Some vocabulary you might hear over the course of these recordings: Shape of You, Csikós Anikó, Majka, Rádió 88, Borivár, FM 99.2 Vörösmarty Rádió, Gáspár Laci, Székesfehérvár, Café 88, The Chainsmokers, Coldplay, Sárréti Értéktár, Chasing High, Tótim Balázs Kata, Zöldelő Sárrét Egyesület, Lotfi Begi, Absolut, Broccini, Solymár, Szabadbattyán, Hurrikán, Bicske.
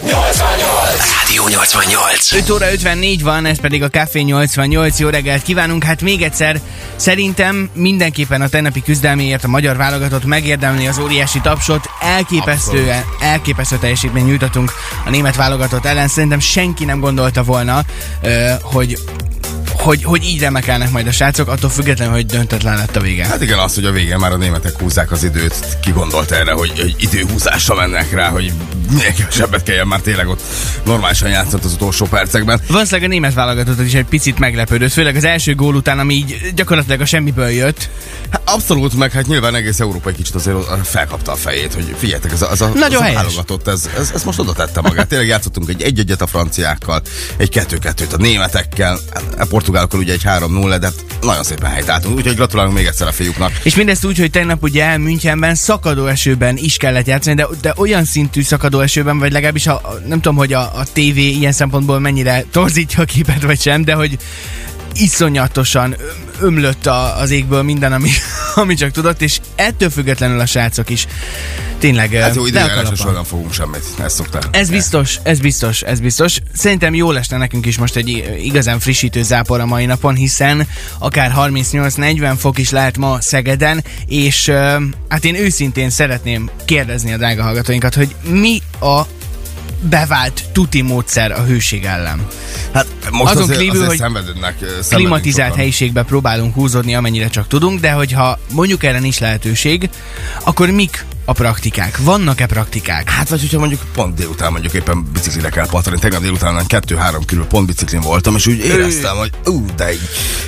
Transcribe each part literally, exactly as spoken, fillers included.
Rádió nyolcvannyolc. öt óra ötvennégy van, ez pedig a Café nyolcvannyolc. Jó reggelt kívánunk. Hát még egyszer, szerintem mindenképpen a tegnapi küzdelméért a magyar válogatott megérdemli az óriási tapsot. Elképesztően, Absolut. elképesztő teljesítményt nyújtottunk a német válogatott ellen. Szerintem senki nem gondolta volna, hogy... Hogy, hogy így remekelnek majd a srácok, attól függetlenül, hogy döntetlen lett a vége. Hát igen, az, hogy a végén már a németek húzzák az időt, ki gondolt erre, hogy, hogy időhúzásra mennek rá, hogy milyen kevesebbet kelljen, már tényleg ott normálisan játszott az utolsó percekben. Valószínűleg a német válogatottat is egy picit meglepődött, főleg az első gól után, ami így gyakorlatilag a semmiből jött. Hát abszolút, meg hát nyilván egész Európa egy kicsit azért felkapta a fejét, hogy figyeljetek, ez a, az a, az a válogatott, ez, ez, ez most oda tette magát. Tényleg játszottunk egy egy-egyet a franciákkal, egy kettő-kettőt a németekkel, a portugálokkal ugye egy három nulla, de nagyon szépen helytáltunk, úgyhogy gratulálunk még egyszer a fiúknak. És mindezt úgy, hogy tegnap ugye Münchenben szakadó esőben is kellett játszani, de, de olyan szintű szakadó esőben, vagy legalábbis a, nem tudom, hogy a, a tévé ilyen szempontból mennyire torzítja a képet, vagy sem, de hogy iszonyatosan ömlött a, az égből minden, ami, ami csak tudott, és ettől függetlenül a srácok is tényleg... Hát jó, időjárásos sorban fogunk semmit, ezt szoktál. Ez biztos, ez biztos, ez biztos. Szerintem jól esne nekünk is most egy igazán frissítő zápor a mai napon, hiszen akár harmincnyolc-negyven fok is lehet ma Szegeden, és hát én őszintén szeretném kérdezni a drága hallgatóinkat, hogy mi a bevált tuti módszer a hőség ellen. Hát most azon azért, kívül, azért hogy szenvedőnek, klimatizált sokan. Helyiségbe próbálunk húzódni, amennyire csak tudunk, de hogyha mondjuk erre nincs lehetőség, akkor mik a praktikák? Vannak-e praktikák? Hát vagy hogyha mondjuk pont délután mondjuk éppen biciklire kell patrani. Tegnap délután kettő-három körül pont biciklin voltam, és úgy éreztem, hogy ú, de így,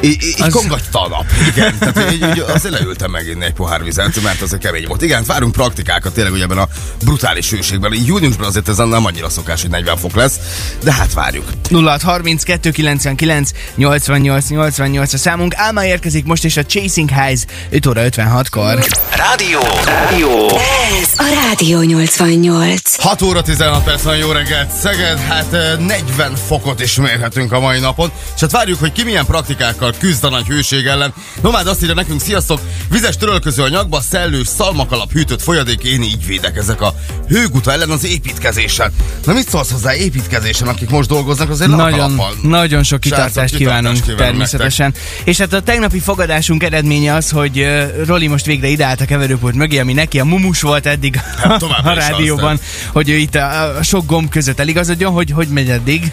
így, így az... kongatta a nap. Igen, tehát így, így azért leültem meginni egy pohár vizet, mert az kemény volt. Igen, várunk praktikákat tényleg ugye ebben a brutális hőségben. Így júniusban azért ez nem annyira szokás, hogy negyven fok lesz, de hát várjuk. nulla hat harminc kettő kilencvenkilenc nyolcvannyolc nyolcvannyolc a számunk. Álma érkezik most is a Chasing High öt óra ötvenhatkor. Rádió! Rádió! Ez a Rádió nyolcvannyolc. hat óra tizenhat percen, jó reggelt Szeged, hát negyven fokot is mérhetünk a mai napon, és hát várjuk, hogy ki milyen praktikákkal küzd a nagy hőség ellen. Nomád azt írja nekünk, sziasztok, vizes törölköző a nyakba, szellős, szalmakalap hűtött folyadék, én így védekezek a hőguta ellen az építkezésen. Na mit szólsz hozzá építkezésen, akik most dolgoznak azért nagyon, nagyon sok kitartást kívánunk természetesen. Nektek. És hát a tegnapi fogadásunk eredménye az, hogy uh, Roli most végre ideállt a keverőpult mögé, ami neki a mumu volt eddig hát, a rádióban, aztán. Hogy ő itt a, a sok gomb között eligazodjon, hogy hogy megy eddig.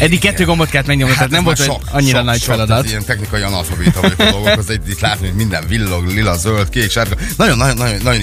Eddig kettő gombot kellett megnyomni, hát nem volt sok, annyira sok, nagy sok, feladat. Ilyen technikai analfabéta vagyok a dolgok, az itt látni, hogy minden villog, lila, zöld, kék, sárga. Nagyon-nagyon eh,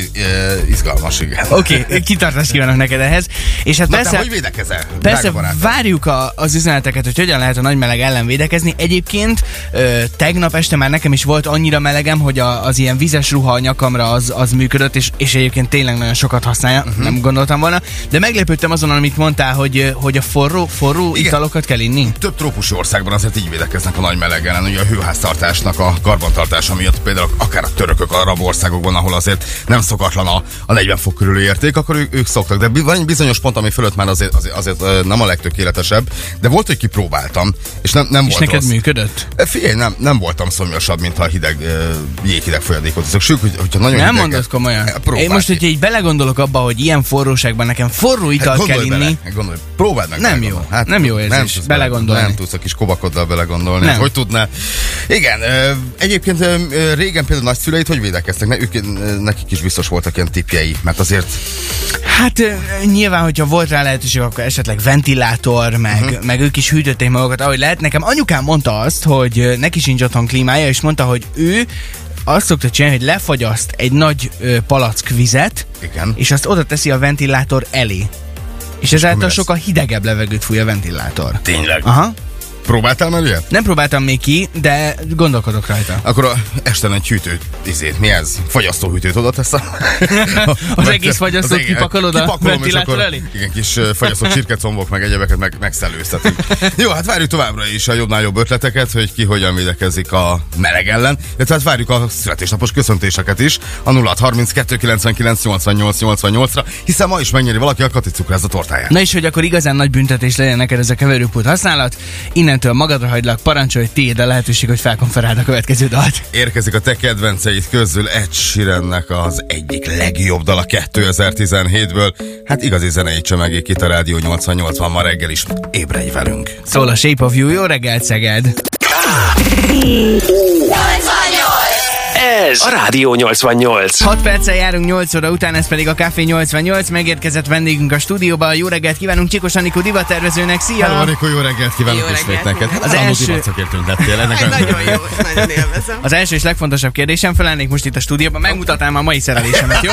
izgalmas, igen. Oké, okay, kitartást kívánok neked ehhez. És hát na, persze, hogy védekezel? Persze várjuk a, az üzeneteket, hogy hogyan lehet a nagy meleg ellen védekezni. Egyébként ö, tegnap este már nekem is volt annyira melegem, hogy a, az ilyen vizes ruha a nyakamra az, az működött, és, és egyébként tényleg nagyon sokat használja, uh-huh. nem gondoltam volna. De meglepődtem azon, amit mondtál, hogy, hogy a forró, forró igen. Italokat kell inni? Több trópusi országban azért így védekeznek a nagy meleg ellen, ugye a hőháztartásnak a karbantartása miatt, például akár a törökök, arab országokban, ahol azért nem szokatlan a, a negyven fok körüli érték, akkor ők, ők szoktak. De van egy bizonyos pont, ami fölött már azért, azért, azért nem a legtökéletesebb, de volt, hogy kipróbáltam, és nem, nem és volt neked rossz. Működött? Figyelj, nem, nem voltam szomjasabb, mintha hideg, jéghideg folyadékot iszok. Sőt, hogyha nagyon nem hideg, mondod komolyan. Én most, hogyha így belegondolok abba, hogy ilyen forróságban nekem forró italt hát, kell inni. Bele, gondolj, próbáld meg. Nem jó. Hát, nem jó érzés, nem belegondolni. Nem tudsz a kis kobakoddal belegondolni. Nem. Hogy tudná? Igen, egyébként régen például nagyszüleit hogy védekeztek? Ne, ők, nekik is biztos voltak ilyen tippjei, mert azért... Hát nyilván, hogyha volt rá lehetőség, akkor esetleg ventilátor, meg, uh-huh. meg ők is hűtötték magukat, ahogy lehet. Nekem anyukám mondta azt, hogy neki sincs otthon klímája, és mondta, hogy ő azt szokta csinálni, hogy lefagyaszt egy nagy palack vizet, igen. és azt oda teszi a ventilátor elé. És ezáltal sokkal hidegebb levegőt fúj a ventilátor. Tényleg? Aha. Próbáltál már ilyet? Nem próbáltam még ki, de gondolkodok rajta. Akkor a este egy hűtőt, izét, mi ez? Fagyasztóhűtőt oda teszem. Az egész fagyasztót kipakolod a ventilátor elé? Igen, kis fagyasztó csirkecombok, meg egyebeket meg, megszelőztetünk. Jó, hát várjuk továbbra is a jobbnál jobb ötleteket, hogy ki hogyan védekezik a meleg ellen. De tehát várjuk a születésnapos köszöntéseket is a nulla hat harminc kettő kilencvenkilenc nyolcvannyolc nyolcvannyolc-ra, hiszen ma is megnyeri valaki a katicukráz a tortáját. Na és hogy akkor igazán nagy büntetés legyen neked ez a keverőpult használat, innen innentől magadra hagylak, parancsolj, hogy tiéd a lehetőség, hogy felkonferáld a következő dalt. Érkezik a te kedvenceid közül Ed Sheerannek az egyik legjobb dala kétezer-tizenhétből. Hát igazi zenei csömegék itt a Rádió nyolcvannyolc-ban ma reggel is. Ébredj velünk! Szól a Shape of You, jó reggelt Szeged! Ez a Rádió nyolcvannyolc. hat perccel járunk nyolc óra után, ez pedig a Café nyolcvannyolc. Megérkezett vendégünk a stúdióba. Jó reggelt kívánunk Csikós Anikó divattervezőnek. Szia! Hello, Anikó, jó reggelt kívánunk jó reggelt neked. Hát az első divatszakértőnk lettél. Ennek nagyon jó, nagyon élvezem. Az első és legfontosabb kérdésem, felállnék most itt a stúdióban, megmutatnám a mai szerelésemet, jó?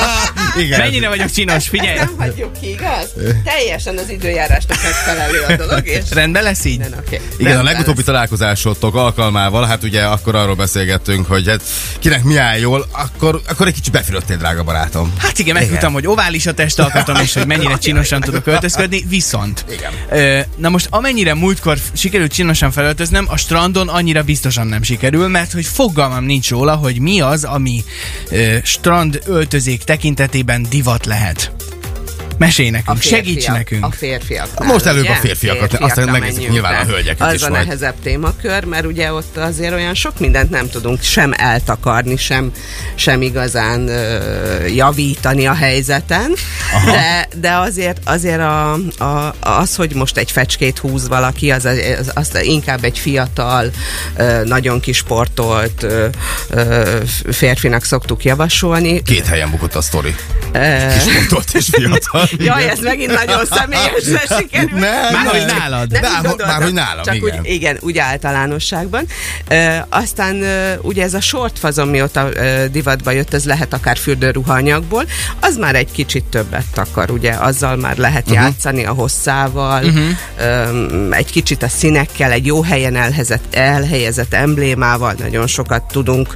Igen. Mennyire vagyok csinos, figyelj! Nem hagyjuk ki, igaz? Teljesen az időjárásnak megfelelő a dolog, és rendben lesz így? Minden, okay. Igen, a legutóbbi találkozásotok alkalmával, hát ugye akkor arról beszélgettünk, hogy hát kinek mi áll jól, akkor, akkor egy kicsit befülöttél, drága barátom. Hát igen, megtudtam, hogy ovális a testalkatom, és hogy mennyire csinosan tudok öltözködni, viszont. Igen. Na most, amennyire múltkor sikerült csinosan felöltöznöm, a strandon annyira biztosan nem sikerül, mert hogy fogalmam nincs róla, hogy mi az, ami ö, strand öltözék tekintetében divat lehet. Mesélj nekünk, segíts nekünk. A férfiaknál. Most előbb ugye? A férfiakat, férfiakra aztán megnézzük nyilván a hölgyeket az is. Az a majd. Nehezebb témakör, mert ugye ott azért olyan sok mindent nem tudunk sem eltakarni, sem, sem igazán ö, javítani a helyzeten, de, de azért, azért a, a, az, hogy most egy fecskét húz valaki, az, az, az inkább egy fiatal, ö, nagyon kisportolt ö, ö, férfinak szoktuk javasolni. Két helyen bukott a sztori. Ö... Kisportolt és fiatal. Jaj, igen. Ez megint nagyon személyesen sikerült. Márhogy nálad. Nem, nem gondoltam, már, hogy nálam, csak igen. Úgy, igen, úgy általánosságban. Ö, aztán ö, ugye ez a short fazon, mióta ö, divatba jött, ez lehet akár fürdőruhanyagból, az már egy kicsit többet takar, ugye, azzal már lehet uh-huh. játszani a hosszával, uh-huh. ö, egy kicsit a színekkel, egy jó helyen elhezett, elhelyezett emblémával nagyon sokat tudunk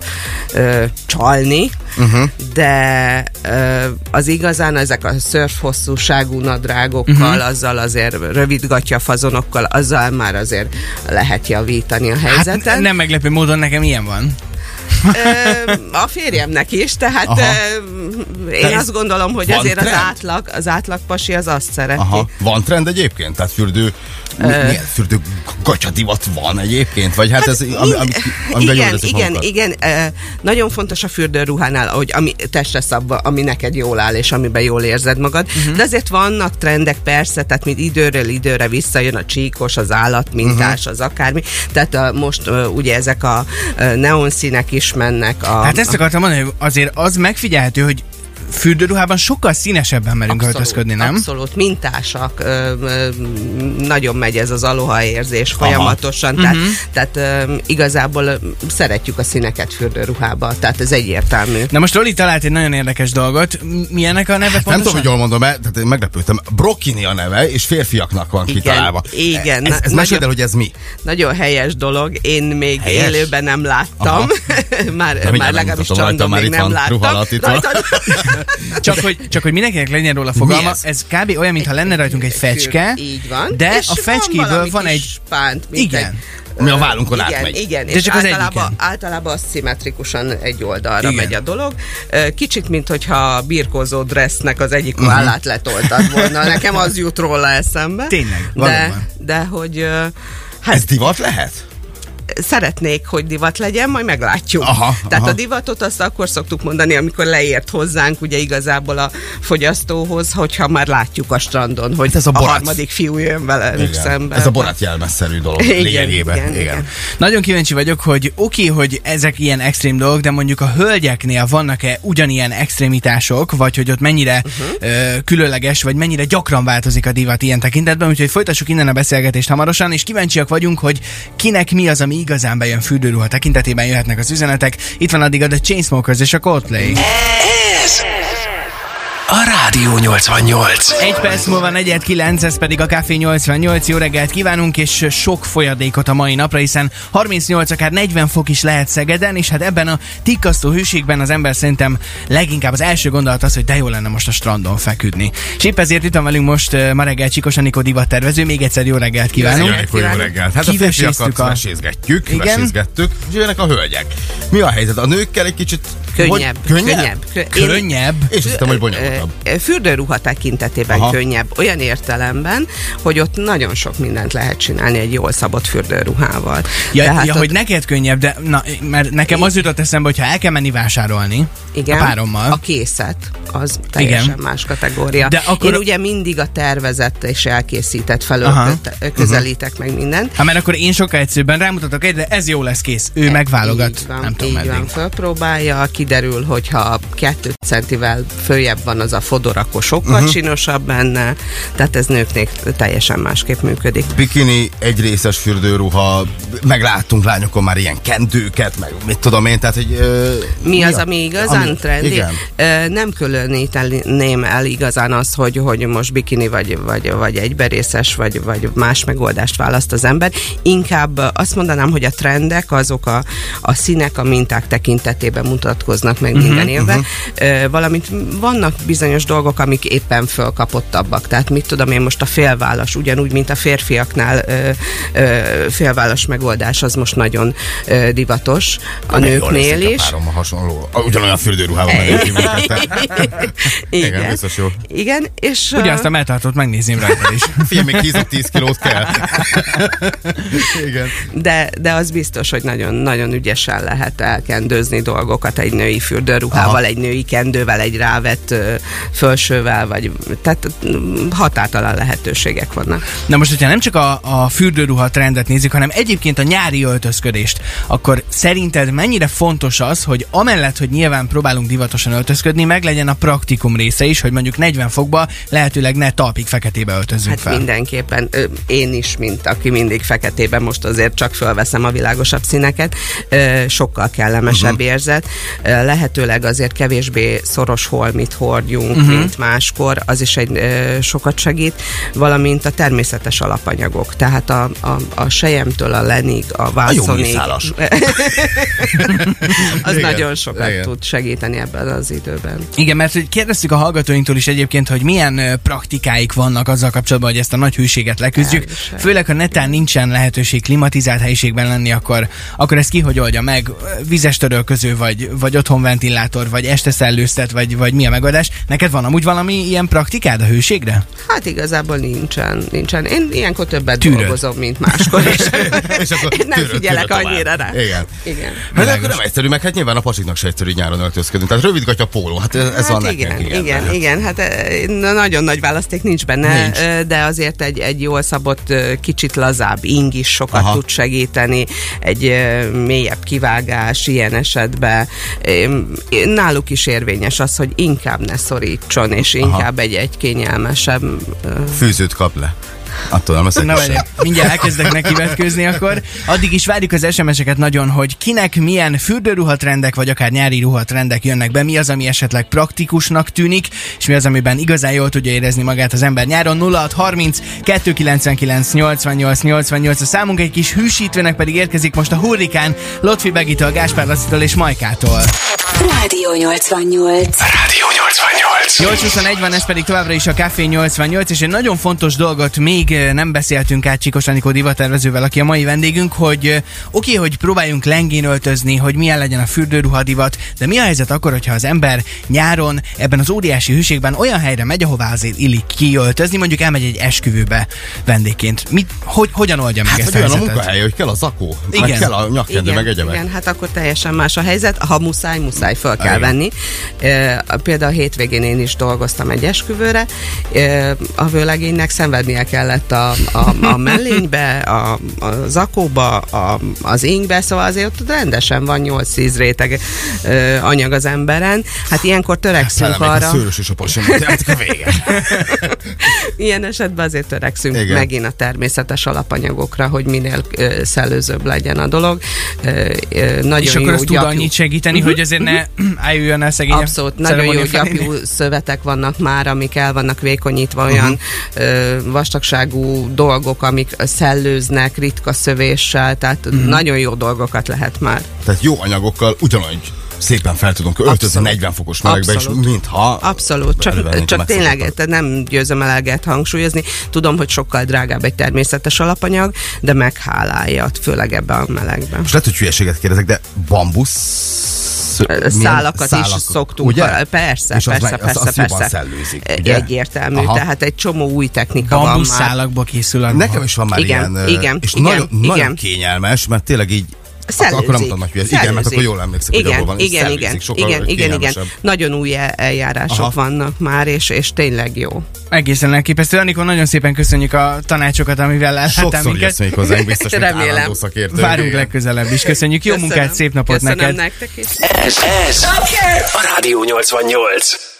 ö, csalni, uh-huh. de ö, az igazán ezek a szörf hosszúságú nadrágokkal, uh-huh. azzal azért rövidgatja fazonokkal, azzal már azért lehet javítani a helyzeten. Hát nem meglepő módon nekem ilyen van. A férjemnek is, tehát Aha. én Te azt gondolom, hogy azért az átlag, az átlag pasi az azt szereti. Aha. Van trend egyébként? Tehát fürdő, milyen fürdő gatyadivat van egyébként? Vagy hát, hát ez, ami, ami, ami igen, igen, igen. Nagyon fontos a fürdőruhánál, hogy ami testre szabva, ami neked jól áll, és amiben jól érzed magad. Uh-huh. De azért vannak trendek, persze, tehát mint időről időre visszajön a csíkos, az állatmintás, uh-huh. az akármi. Tehát a, most ugye ezek a neonszínek is mennek. A, hát ezt akartam mondani, hogy azért az megfigyelhető, hogy fürdőruhában sokkal színesebben merünk öltözködni, nem? Abszolút, mintásak. Ö, ö, nagyon megy ez az aloha érzés Aha. folyamatosan, uh-huh. tehát, tehát ö, igazából szeretjük a színeket fürdőruhába, tehát ez egyértelmű. Na most Roli talált egy nagyon érdekes dolgot. Milyenek a neve hát, pontosan? Nem tudom, hogy jól mondom, tehát én meglepődtem. Broccini a neve, és férfiaknak van igen, kitalálva. Igen. Ez, ez meséld el, hogy ez mi? Nagyon helyes dolog. Én még helyes? Élőben nem láttam. már már legalábbis csandon még nem láttam. Csak hogy, csak, hogy mindenkinek legyen róla fogalma, ez? ez kb. Olyan, mintha lenne rajtunk egy fecske, így van. De és a fecskéből van egy... Pánt, igen. Egy... Mi a vállunkon igen, átmegy. Igen, de és csak általában, általában szimmetrikusan egy oldalra igen. megy a dolog. Kicsit, mint hogyha a birkózó dressznek az egyik uh-huh. vállát letoltad volna. Nekem az jut róla eszembe. Tényleg, valóban. De, de hogy... Hát, ez divat lehet? Szeretnék, hogy divat legyen, majd meglátjuk. Aha, Tehát aha. a divatot azt akkor szoktuk mondani, amikor leért hozzánk, ugye igazából a fogyasztóhoz, hogyha már látjuk a strandon, hogy hát ez a, a harmadik fiú jön velünk szembe. Ez a Borat jelmezszerű dolog lényegében. Nagyon kíváncsi vagyok, hogy oké, okay, hogy ezek ilyen extrém dolgok, de mondjuk a hölgyeknél vannak-e ugyanilyen extrémitások, vagy hogy ott mennyire uh-huh. ö, különleges, vagy mennyire gyakran változik a divat ilyen tekintetben, úgyhogy folytassuk innen a beszélgetést hamarosan, és kíváncsiak vagyunk, hogy kinek mi az, ami igazán bejön fürdőruha tekintetében, jöhetnek az üzenetek. Itt van addig a The Chainsmokers és a Coldplay. Ez a Rádió nyolcvannyolc. Egy perc múlva negyed kilenc, ez pedig a Café nyolcvannyolc. Jó reggelt kívánunk, és sok folyadékot a mai napra, hiszen harmincnyolc, akár negyven fok is lehet Szegeden, és hát ebben a tikkasztó hűségben az ember szerintem leginkább az első gondolat az, hogy de jó lenne most a strandon feküdni. És épp ezért itt van velünk most uh, ma reggel Csikós Anikó divattervező. Még egyszer jó reggelt kívánunk. Jó reggelt. Hát a férfiakat mesézgetjük, mesézgettük, és jönnek a hölgyek. Mi a helyzet? A nőkkel egy kicsit Könnyebb. Hogy, könnyebb? Könnyebb. Én, könnyebb? És hiszem, hogy bonyolultabb. Fürdőruha tekintetében aha. könnyebb. Olyan értelemben, hogy ott nagyon sok mindent lehet csinálni egy jól szabott fürdőruhával. Ja, ja ott... hogy neked könnyebb, de na, mert nekem az jutott eszembe, hogy ha el kell menni vásárolni igen, a párommal. A készet, az teljesen igen. más kategória. De akkor... Én ugye mindig a tervezett és elkészített felől aha. közelítek aha. meg mindent. Ha, mert akkor én sokkal egyszerűbben rámutatok egyre, ez jó lesz, kész. Ő e, megválogat. Van, nem tudom meddig. Így van, fölpróbálja, kiderül, hogyha kettő centivel följebb van az a fodor, akkor sokkal uh-huh. csinosabb benne, tehát ez nőknél teljesen másképp működik. Bikini, egyrészes fürdőruha, megláttunk lányokon már ilyen kendőket, meg mit tudom én, tehát hogy... Ö, mi, mi az, a, ami igazán ami, trendi? Ö, nem különíteném el igazán az, hogy, hogy most bikini vagy, vagy, vagy egyberészes, vagy, vagy más megoldást választ az ember. Inkább azt mondanám, hogy a trendek, azok a, a színek, a minták tekintetében mutatkoznak meg minden uh-huh, évben, uh-huh. Ö, valamint vannak bizonyos dolgok, amik éppen fölkapottabbak, tehát mit tudom én most a félválas, ugyanúgy, mint a férfiaknál ö, ö, félválas megoldás, az most nagyon ö, divatos a nem nőknél is. A párom a hasonló, ugyanolyan fürdőruhában megyek ki igen, biztos jó. Igen, és... Ugye azt a melltartót megnézném rajta is. Figyelj, még tíz-tíz kilót kell. Igen. De, de az biztos, hogy nagyon-nagyon ügyesen lehet elkendőzni dolgokat egy női fürdőruhával, aha. egy női kendővel, egy rávett fölsővel, vagy tehát határtalan lehetőségek vannak. Na most, hogyha nem csak a, a fürdőruha trendet nézzük, hanem egyébként a nyári öltözködést, akkor szerinted mennyire fontos az, hogy amellett, hogy nyilván próbálunk divatosan öltözködni, meg legyen a praktikum része is, hogy mondjuk negyven fokba lehetőleg ne talpig feketébe öltözzünk hát fel. Hát mindenképpen. Én is, mint aki mindig feketében, most azért csak fölveszem a világosabb színeket, sokkal kellemesebb uh-huh. érzet. Lehetőleg azért kevésbé szoros holmit hordjunk, uh-huh. mint máskor, az is egy sokat segít, valamint a természetes alapanyagok. Tehát a, a, a sejemtől a lenig, a vánszonig. A jó az igen, nagyon sokat igen. tud segíteni ebben az időben. Igen, mert kérdeztük a hallgatóinktól is egyébként, hogy milyen praktikáik vannak azzal kapcsolatban, hogy ezt a nagy hűséget leküzdjük. Elviselj. Főleg, ha netán nincsen lehetőség klimatizált helyiségben lenni, akkor, akkor ezt kihogy oldja meg? Vizes törölköző, vagy, vagy otthon ventilátor, vagy este szellőztet, vagy, vagy mi a megoldás? Neked van amúgy valami ilyen praktikád a hőségre? Hát igazából nincsen. nincsen. Én ilyenkor többet tűröd. Dolgozom, mint máskor. És, és akkor én nem tűröd, figyelek tűröd annyira rá. Igen. Igen. Mert akkor nem egyszerű, meg hát nyilván a pasiknak se egyszerű nyáron öltözködünk. Tehát rövidgatja a póló. Hát ez hát van igen, nekünk. Igen, igen, igen. Hát nagyon nagy választék nincs benne, nincs. De azért egy, egy jól szabott, kicsit lazább ing is sokat aha. tud segíteni. Egy mélyebb kivágás ilyen esetben. Náluk is érvényes az, hogy inkább ne szorítson, és aha. inkább egy, egy kényelmesebb... Fűzőt kap le. Attól nem leszek is sem. Mindjárt elkezdek neki vetkőzni akkor. Addig is várjuk az es em es-eket nagyon, hogy kinek milyen fürdőruhatrendek, vagy akár nyári ruhatrendek jönnek be, mi az, ami esetleg praktikusnak tűnik, és mi az, amiben igazán jól tudja érezni magát az ember nyáron. nulla hat harminc kettő kilencvenkilenc nyolcvannyolc nyolcvannyolc a számunk, egy kis hűsítőnek pedig érkezik most a Hurrikán, Lotfi Begitől, Gáspár Lacitól és Majkától. Rádió nyolcvannyolc. Rádió nyolcvannyolc. nyolc huszonegy van, ez pedig továbbra is a Café nyolcvannyolc, és egy nagyon fontos dolgot még nem beszéltünk át Csikós Anikó divattervezővel, aki a mai vendégünk, hogy oké, hogy próbáljunk lengén öltözni, hogy milyen legyen a fürdőruha divat, de mi a helyzet akkor, hogyha az ember nyáron ebben az óriási hűségben olyan helyre megy, ahová azért illik kiöltözni, mondjuk elmegy egy esküvőbe vendégként. Mit, hogy, hogyan oldja meg hát, ezt a helyzetet? Hát olyan a munkahely, hogy kell a zakó, igen. meg kell a nyakkendő, meg egyebek. Igen, hát akkor teljesen más a helyzet, ha muszáj, muszáj fel kell igen. venni. E, például a hétvégén én is dolgoztam egy esküvőre, e, a vőlegénynek szenvednie kellett a, a, a mellénybe, a, a zakóba, a, az ingbe, szóval azért ott rendesen van nyolc-tíz réteg ö, anyag az emberen. Hát ilyenkor törekszünk hát, arra... Szőrös is a pasom, a vége. Ilyen esetben azért törekszünk igen. megint a természetes alapanyagokra, hogy minél ö, szellőzőbb legyen a dolog. Ö, ö, nagyon és akkor az tud annyit segíteni, uh-huh. hogy azért ne álljön el szegény. Abszolút, nagyon jó gyapjú szövetek vannak már, amik el vannak vékonyítva, uh-huh. olyan ö, vastag dolgok, amik szellőznek ritka szövéssel, tehát mm. nagyon jó dolgokat lehet már. Tehát jó anyagokkal ugyanúgy szépen fel tudunk öltözni negyven fokos melegbe, és mintha... Abszolút, csak, csak tényleg nem győzöm el eleget hangsúlyozni. Tudom, hogy sokkal drágább egy természetes alapanyag, de meghálálja, főleg ebben a melegben. Most lehet, hogy hülyeséget kérdezek, de bambusz szálakat szálak, is szoktunk. Ugye? Persze, és persze, az, persze, az, az persze. Szellőzik, ugye? Egyértelmű, aha. Tehát egy csomó új technika bambusz van már. Bambuszszálakba készül. Nekem is van már igen, ilyen, igen, és igen, nagyon, igen. nagyon kényelmes, mert tényleg így szellőzik. Akkor nem tudom, hogy igen, mert akkor jól emlékszem, igen, hogy abból van. Igen, igen, igen, igen, igen. Nagyon új eljárások aha. vannak már, és, és tényleg jó. Egészen elképesztő. Anikó, nagyon szépen köszönjük a tanácsokat, amivel elhátál minket. Sokszor jössz még hozzánk, biztos, mint állandó szakértő. Várunk legközelebb is. Köszönjük. Jó köszönöm. Munkát, szép napot köszönöm neked. Köszönöm nektek is. Ez, ez a Rádió nyolcvannyolc.